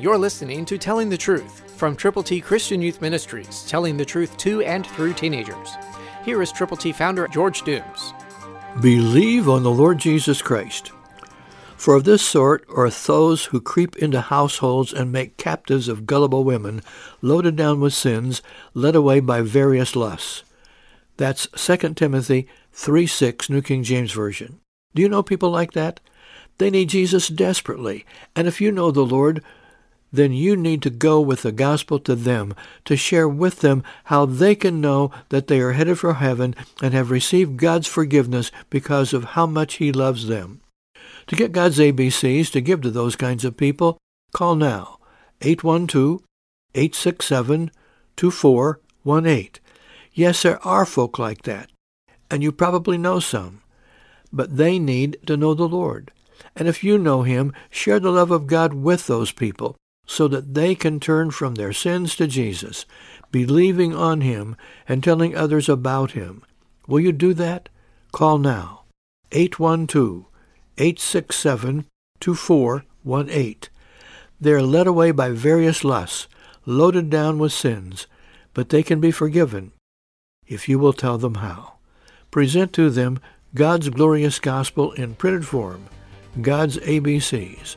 You're listening to Telling the Truth from Triple T Christian Youth Ministries, telling the truth to and through teenagers. Here is Triple T founder George Dooms. Believe on the Lord Jesus Christ. For of this sort are those who creep into households and make captives of gullible women, loaded down with sins, led away by various lusts. That's 2 Timothy 3:6, New King James Version. Do you know people like that? They need Jesus desperately, and if you know the Lord, then you need to go with the gospel to them, to share with them how they can know that they are headed for heaven and have received God's forgiveness because of how much He loves them. To get God's ABCs to give to those kinds of people, call now, 812-867-2418. Yes, there are folk like that, and you probably know some, but they need to know the Lord. And if you know Him, share the love of God with those people so that they can turn from their sins to Jesus, believing on Him and telling others about Him. Will you do that? Call now, 812-867-2418. They are led away by various lusts, loaded down with sins, but they can be forgiven if you will tell them how. Present to them God's glorious gospel in printed form, God's ABCs.